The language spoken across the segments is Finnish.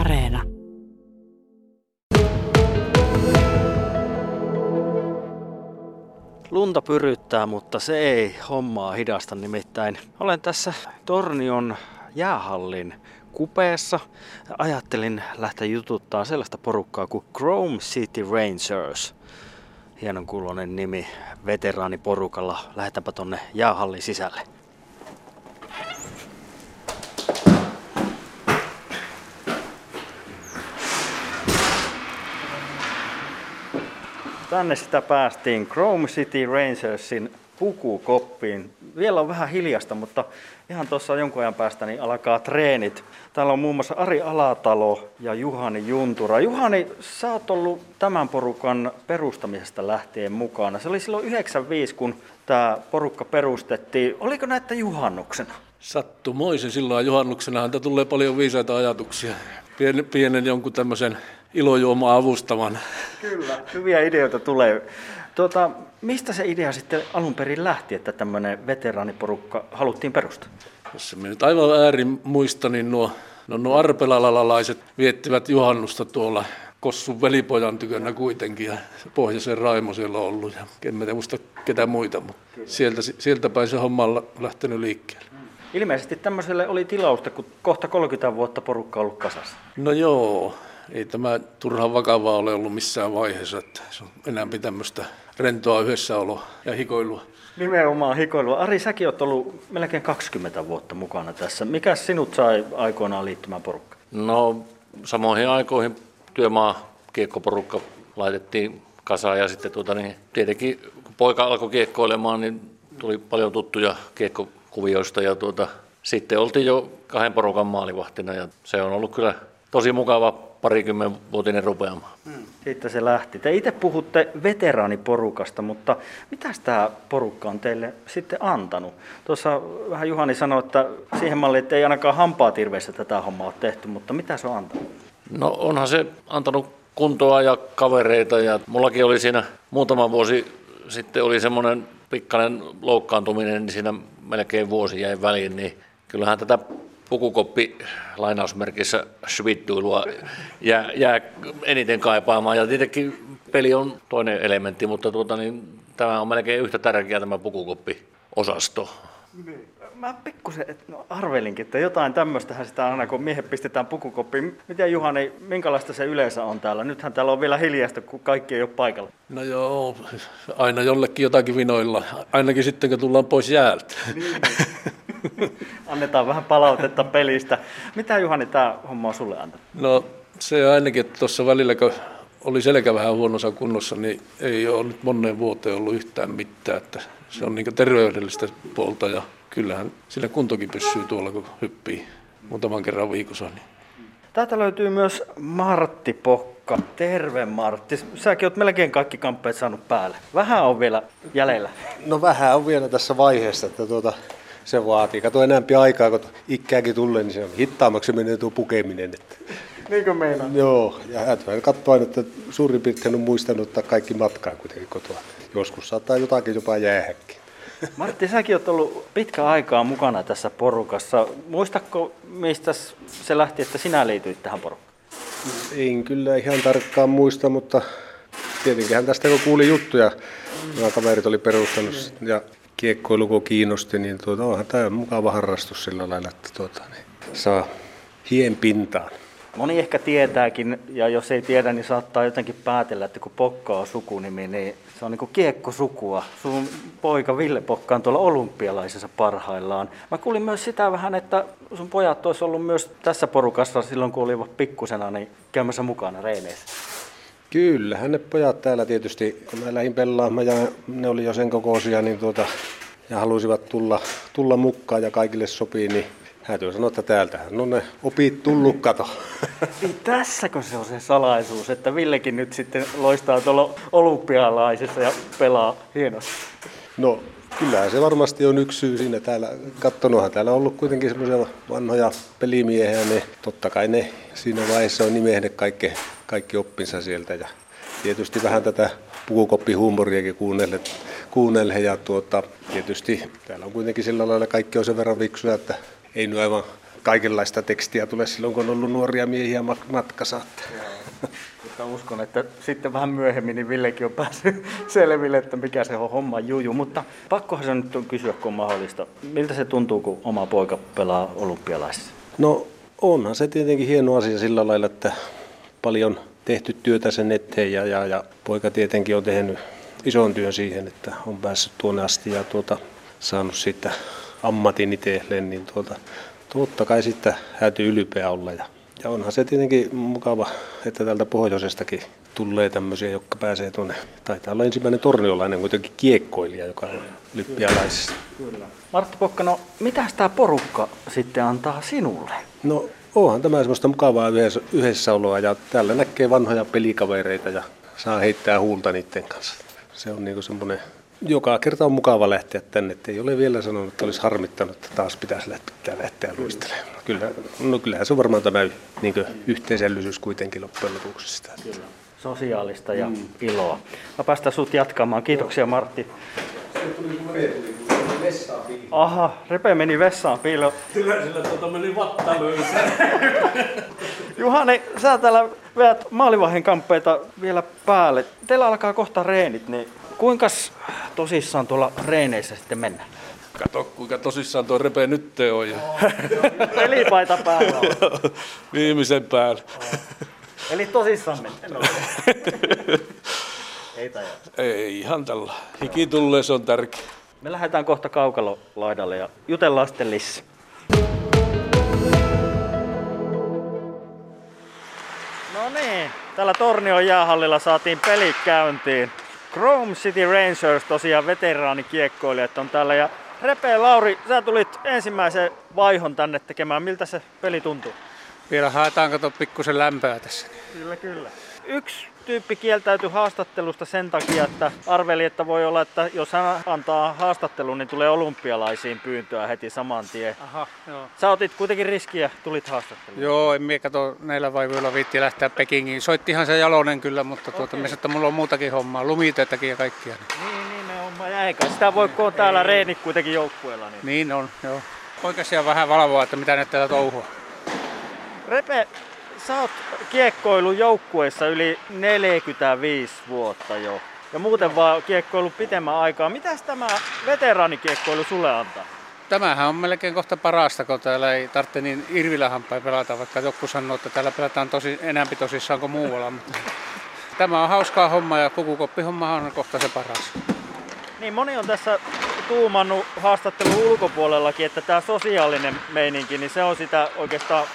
Areena. Lunta pyryttää, mutta se ei hommaa hidasta nimittäin. Olen tässä Tornion jäähallin kupeessa. Ajattelin lähteä jututtaa sellaista porukkaa kuin Chrome City Rangers. Hienon kuuloinen nimi veteraaniporukalla. Lähdetäänpä tonne jäähallin sisälle. Tänne sitä päästiin Chrome City Rangersin pukukoppiin. Vielä on vähän hiljasta, mutta ihan tuossa jonkun ajan päästä niin alkaa treenit. Täällä on muun muassa Ari Alatalo ja Juhani Juntura. Juhani, sä oot ollut tämän porukan perustamisesta lähtien mukana. Se oli silloin 95, kun tämä porukka perustettiin. Oliko näitä juhannuksena? Sattumoisin silloin juhannuksenahan tulee paljon viisaita ajatuksia. Pienen jonkun tämmöisen ilojuomaa avustavan. Kyllä, hyviä ideoita tulee. Mistä se idea sitten alun perin lähti, että tämmöinen veteraaniporukka haluttiin perustaa? Jos minä nyt aivan äärin muistan, niin nuo arpelalalaiset viettivät juhannusta tuolla Kossun velipojan tykönä kuitenkin, ja Pohjaisen Raimo siellä on ollut, ja en muista ketä muita, mutta sieltä päin se homma on lähtenyt liikkeelle. Ilmeisesti tämmöiselle oli tilausta, kun kohta 30 vuotta porukka on ollut kasassa. No joo, ei tämä turhan vakavaa ole ollut missään vaiheessa, että se on enemmän tämmöistä rentoa yhdessäoloa ja hikoilua. Nimenomaan hikoilua. Ari, säkin olet ollut melkein 20 vuotta mukana tässä. Mikä sinut sai aikoinaan liittymään porukkaan? No samoihin aikoihin työmaa-kiekkoporukka laitettiin kasaan ja sitten tietenkin kun poika alkoi kiekkoilemaan, niin tuli paljon tuttuja kiekkokuvioista ja sitten oltiin jo 2 porukan maalivahtina ja se on ollut kyllä tosi mukava parikymmenvuotinen rupeama. Siitä se lähti. Te itse puhutte veteraaniporukasta, mutta mitäs tämä porukka on teille sitten antanut? Tuossa vähän Juhani sanoi, että siihen malliin, että ei ainakaan hampaatirveissä tätä hommaa ole tehty, mutta mitä se on antanut? No onhan se antanut kuntoa ja kavereita ja mullakin oli siinä muutama vuosi sitten oli semmoinen pikkainen loukkaantuminen, niin siinä melkein vuosi jäi väliin, niin kyllähän tätä pukukoppi lainausmerkissä schwittuilua jää eniten kaipaamaan. Ja tietenkin peli on toinen elementti, mutta tämä on melkein yhtä tärkeä tämä pukukoppiosasto. Mä pikkusen arvelinkin, että jotain tämmöistähän sitä aina, kun miehet pistetään pukukoppiin. Miten Juhani, minkälaista se yleensä on täällä? Nythän täällä on vielä hiljaista, kun kaikki ei ole paikalla. No joo, aina jollekin jotakin vinoilla. Ainakin sitten, kun tullaan pois jäältä. Niin. Annetaan vähän palautetta pelistä. Mitä Juhani, tämä homma on sulle antanut? No se ainakin, että tuossa välillä, kun oli selkä vähän huonossa kunnossa, niin ei ole nyt moneen vuoteen ollut yhtään mitään. Että se on niin terveydellistä puolta ja kyllähän sillä kuntokin pysyy tuolla, kun hyppii muutaman kerran viikossa. Niin. Täältä löytyy myös Martti Pokka. Terve Martti. Säkin oot melkein kaikki kamppeet saanut päälle. Vähän on vielä jäljellä. No vähän on vielä tässä vaiheessa, että se vaatii. Kato enämpi aikaa, kun ikääkin tulee, niin se on hittaamaksi menee tuo pukeminen. Että. Niin kuin meinaan. Joo, ja hän katsoo aina, että suurin piirtein on muistanut ottaa kaikki matkaan kuitenkin kotoa. Joskus saattaa jotakin jopa jäähäkin. Martti, säkin olet ollut pitkä aikaa mukana tässä porukassa. Muistatko, mistä se lähti, että sinä liityit tähän porukkaan? En kyllä ihan tarkkaan muista, mutta tietenkin tästä kun kuuli juttuja, nämä kaverit oli perustanut ja kiekkoilu kun kiinnosti, niin onhan tämä mukava harrastus sillä lailla, että saa hien pintaan. Moni ehkä tietääkin, ja jos ei tiedä, niin saattaa jotenkin päätellä, että kun Pokka on sukunimi, niin se on niin kuin kiekkosukua. Sun poika Ville Pokka on tuolla olympialaisessa parhaillaan. Mä kuulin myös sitä vähän, että sun pojat olisi ollut myös tässä porukassa silloin, kun olivat pikkusena, niin käymässä mukana reineissä. Kyllähän ne pojat täällä tietysti, kun mä lähdin pelaamaan ja ne oli jo sen kokoisia, niin ja halusivat tulla mukaan ja kaikille sopii, niin täytyy sanoa, että täältähän on ne opit tullut, kato. Niin tässäkö se on se salaisuus, että Villekin nyt sitten loistaa tuolla olympialaisessa ja pelaa hienosti? No kyllähän se varmasti on yksi syy siinä täällä. Kattonohan täällä on ollut kuitenkin semmoisia vanhoja pelimiehiä, niin totta kai ne siinä vaiheessa on nimehde kaikki oppinsa sieltä. Ja tietysti vähän tätä pukukoppihuumoriakin kuunnelle ja tietysti täällä on kuitenkin sillä lailla kaikki on sen verran viksuja, että ei nyt aivan kaikenlaista tekstiä tulee silloin, kun on ollut nuoria miehiä matkassa. Mutta uskon, että sitten vähän myöhemmin niin Villekin on päässyt selville, että mikä se on homma juju. Mutta pakkohan se nyt on kysyä, kun on mahdollista. Miltä se tuntuu, kun oma poika pelaa olympialaisissa? No onhan se tietenkin hieno asia sillä lailla, että paljon tehty työtä sen eteen ja poika tietenkin on tehnyt ison työn siihen, että on päässyt tuonne asti ja saanut siitä ammatin itselleen, niin totta kai sitten täytyy ylpeä olla. Ja onhan se tietenkin mukava, että täältä pohjoisestakin tulee tämmöisiä, jotka pääsee tuonne. Taitaa olla ensimmäinen torniolainen kuitenkin kiekkoilija, joka on olympialaisissa. Kyllä. Martti Pokka, no mitäs tämä porukka sitten antaa sinulle? No onhan tämä semmoista mukavaa yhdessäoloa ja täällä näkee vanhoja pelikavereita ja saa heittää huulta niiden kanssa. Se on niinku semmoinen, joka kerta on mukava lähteä tänne, että ei ole vielä sanonut, että olisi harmittanut, että taas pitäisi lähteä luistelemaan. Kyllähän se on varmaan tämä niinkö yhteisöllisyys kuitenkin loppujen lopuksi sitä. Kyllä, sosiaalista ja iloa. Mä päästän sut jatkamaan. Kiitoksia Martti. Aha, Repe meni vessaan piiloon. Kyllä sillä meni vatta löysään. Juhani, sä täällä veät maalivahdin kamppeita vielä päälle. Teillä alkaa kohta reenit, niin kuinka tosissaan tuolla reeneissä sitten mennään? Kato kuinka tosissaan tuo Repe nyt on. Pelipaita päällä on. Viimeisen päällä. Eli tosissaan mennään. Ei tajaa. Ei ihan tällä. Hiki tulee, se on tärkeä. Me lähdetään kohta kaukalolaidalle ja jutellaan sitten lisää. No niin, täällä Tornion jäähallilla saatiin pelit käyntiin. Chrome City Rangers, tosiaan veteraanikiekkoilijat on täällä. Ja Repe Lauri, sä tulit ensimmäisen vaihon tänne tekemään. Miltä se peli tuntuu? Vielä haetaan kato pikkusen lämpöä tässä. Kyllä, kyllä. Yksi tyyppi kieltäytyi haastattelusta sen takia, että arveli, että voi olla, että jos hän antaa haastattelun, niin tulee olympialaisiin pyyntöä heti saman tien. Aha, joo. Sä otit kuitenkin riskiä, tulit haastatteluun. Joo, en mie kato näillä vaivoilla viitti lähteä Pekingiin. Soittihan se Jalonen kyllä, mutta me sanoin, että mulla on muutakin hommaa, lumitöitäkin ja kaikkia. Niin ne homma. Ja eikä sitä voi, kun on täällä reenit kuitenkin joukkueella. Niin on, joo. Oikeastaan vähän valvoa, että mitä nyt täällä touhua. Repe, sä oot kiekkoillut joukkueessa yli 45 vuotta jo ja muuten vaan kiekkoillut pitemmän aikaa. Mitäs tämä veteraanikiekkoilu sulle antaa? Tämähän on melkein kohta parasta, kun täällä ei tarvitse niin irvilähampain pelata, vaikka joku sanoo, että täällä pelataan enemmän tosissaan kuin muualla. Tämä on hauskaa homma ja kukukoppihomma on kohta se paras. Niin, moni on tässä tuumannut haastattelun ulkopuolellakin, että tämä sosiaalinen meininki, niin se on sitä oikeastaan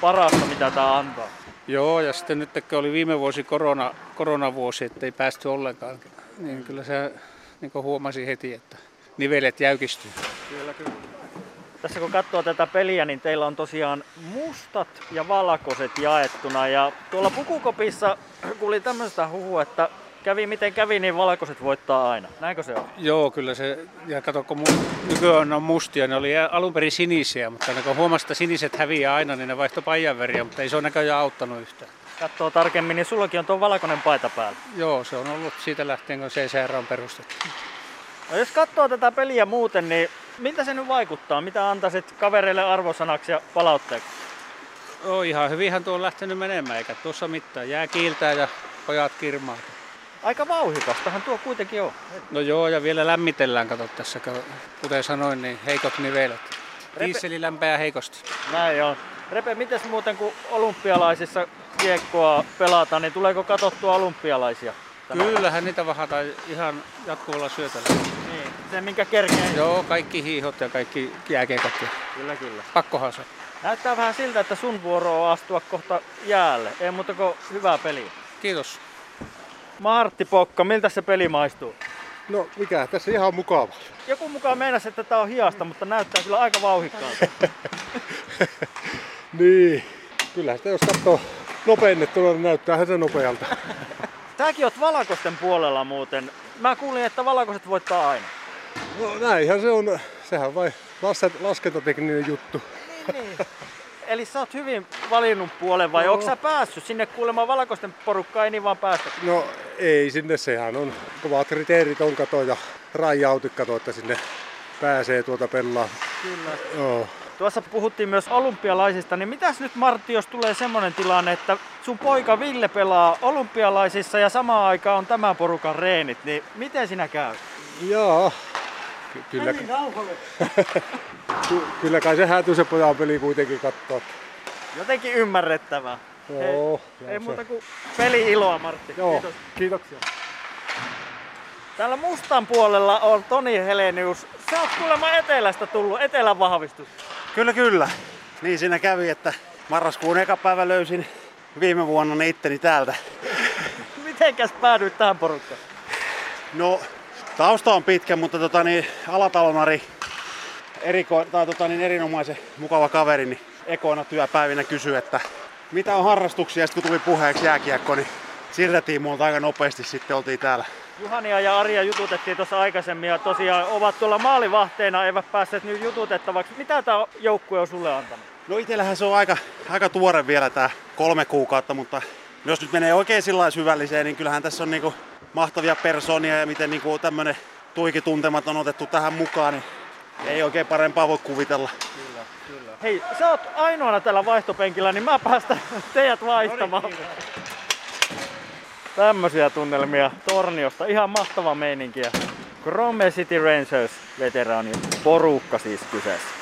parasta, mitä tämä antaa. Joo, ja sitten nyt oli viime vuosi koronavuosi, ettei päästy ollenkaan. Niin kyllä se niin huomasi heti, että nivelet jäykistyy. Kyllä, kyllä. Tässä kun katsoo tätä peliä, niin teillä on tosiaan mustat ja valkoiset jaettuna. Ja tuolla pukukopissa kuuli tämmöistä huhua, että kävi miten kävi, niin valkoiset voittaa aina. Näinkö se on? Joo, kyllä se. Ja kato, kun nykyään on mustia, ne oli alun perin sinisiä, mutta kun huomasi, että siniset häviää aina, niin ne vaihtoi paidan väriä, mutta ei se ole näköjään auttanut yhtään. Katsoo tarkemmin, niin sullakin on tuo valkoinen paita päällä. Joo, se on ollut siitä lähtien, kun CCR on perustettu. No jos katsoo tätä peliä muuten, niin miltä se nyt vaikuttaa? Mitä antaisit kavereille arvosanaksi ja palautteeksi? Oh, ihan hyvinhän tuo on lähtenyt menemään, eikä tuossa mitään. Jää kiiltää ja pojat kirmaa. Aika vauhdikastahan tuo kuitenkin on. No joo, ja vielä lämmitellään, kato tässä, kuten sanoin, niin heikot nivelet. Dieseli lämpää heikosti. Näin on. Repe, mites muuten kun olympialaisissa kiekkoa pelataan, niin tuleeko katsottua olympialaisia? Kyllähän niitä vahataan ihan jatkuvalla syötöllä. Niin, se minkä kerkee. Joo, kaikki hiihot ja kaikki jääkiekot. Kyllä, kyllä. Pakkohan se. Näyttää vähän siltä, että sun vuoro on astua kohta jäälle. Ei muuta kuin hyvää peliä. Kiitos. Martti Pokka, miltä se peli maistuu? No mikä, tässä ihan mukava. Joku mukaan meinasi, että tää on hiasta, mutta näyttää kyllä aika vauhikkaalta. Niin, kyllähän sitä jos katsoo nopeennettua, niin näyttäähän se nopealta. Säkin oot valkoisten puolella muuten. Mä kuulin, että valkoiset voittaa aina. No näinhän se on, sehän vai laskentatekninen juttu. Niin. Eli sä oot hyvin valinnut puolen vai ootko sä päässyt sinne kuulemaan valkoisten porukkaa, ei niin vaan päästä? No ei sinne, sehän on kovat kriteerit on kato ja rajautit kato, että sinne pääsee pelaamaan. Kyllä. Joo. Tuossa puhuttiin myös olympialaisista, niin mitäs nyt Martti, jos tulee semmoinen tilanne, että sun poika Ville pelaa olympialaisissa ja samaan aikaan on tämän porukan reenit, niin miten sinä käy? Joo, kyllä. Kyllä kai se häätyy se pojan peli kuitenkin katsoa. Jotenkin ymmärrettävää. Joo, ei muuta kuin peli-iloa, Martti. Joo, kiitos. Kiitoksia. Täällä mustan puolella on Toni Helenius. Sä oot kuulemma etelästä tullut, etelän vahvistus. Kyllä, kyllä. Niin siinä kävi, että marraskuun eka päivä löysin viime vuonna ne itteni täältä. Mitenkäs päädyit tähän porukkaan? No, tausta on pitkä, mutta Alatalon Ari, erinomaisen mukava kaveri, niin ekoina työpäivinä kysyi, että mitä on harrastuksia, ja sitten kun tuli puheeksi jääkiekko, niin siirrettiin multa aika nopeasti, sitten oltiin täällä. Juhania ja Aria jututettiin tuossa aikaisemmin ja tosiaan ovat tuolla maalivahteina, eivät päässeet nyt jututettavaksi. Mitä tämä joukkue on sulle antanut? No itsellähän se on aika tuore vielä tämä 3 kuukautta, mutta jos nyt menee oikein sillä syvälliseen, niin kyllähän tässä on niinku mahtavia persoonia ja miten niinku tämmöinen tuikituntemat on otettu tähän mukaan, niin ei oikein parempaa voi kuvitella. Kyllä, kyllä. Hei, sä oot ainoana tällä vaihtopenkillä, niin mä päästän teidät vaihtamaan. No niin, tämmöisiä tunnelmia Torniosta. Ihan mahtava meininki. Chrome City Rangers veteraani porukka siis kyseessä.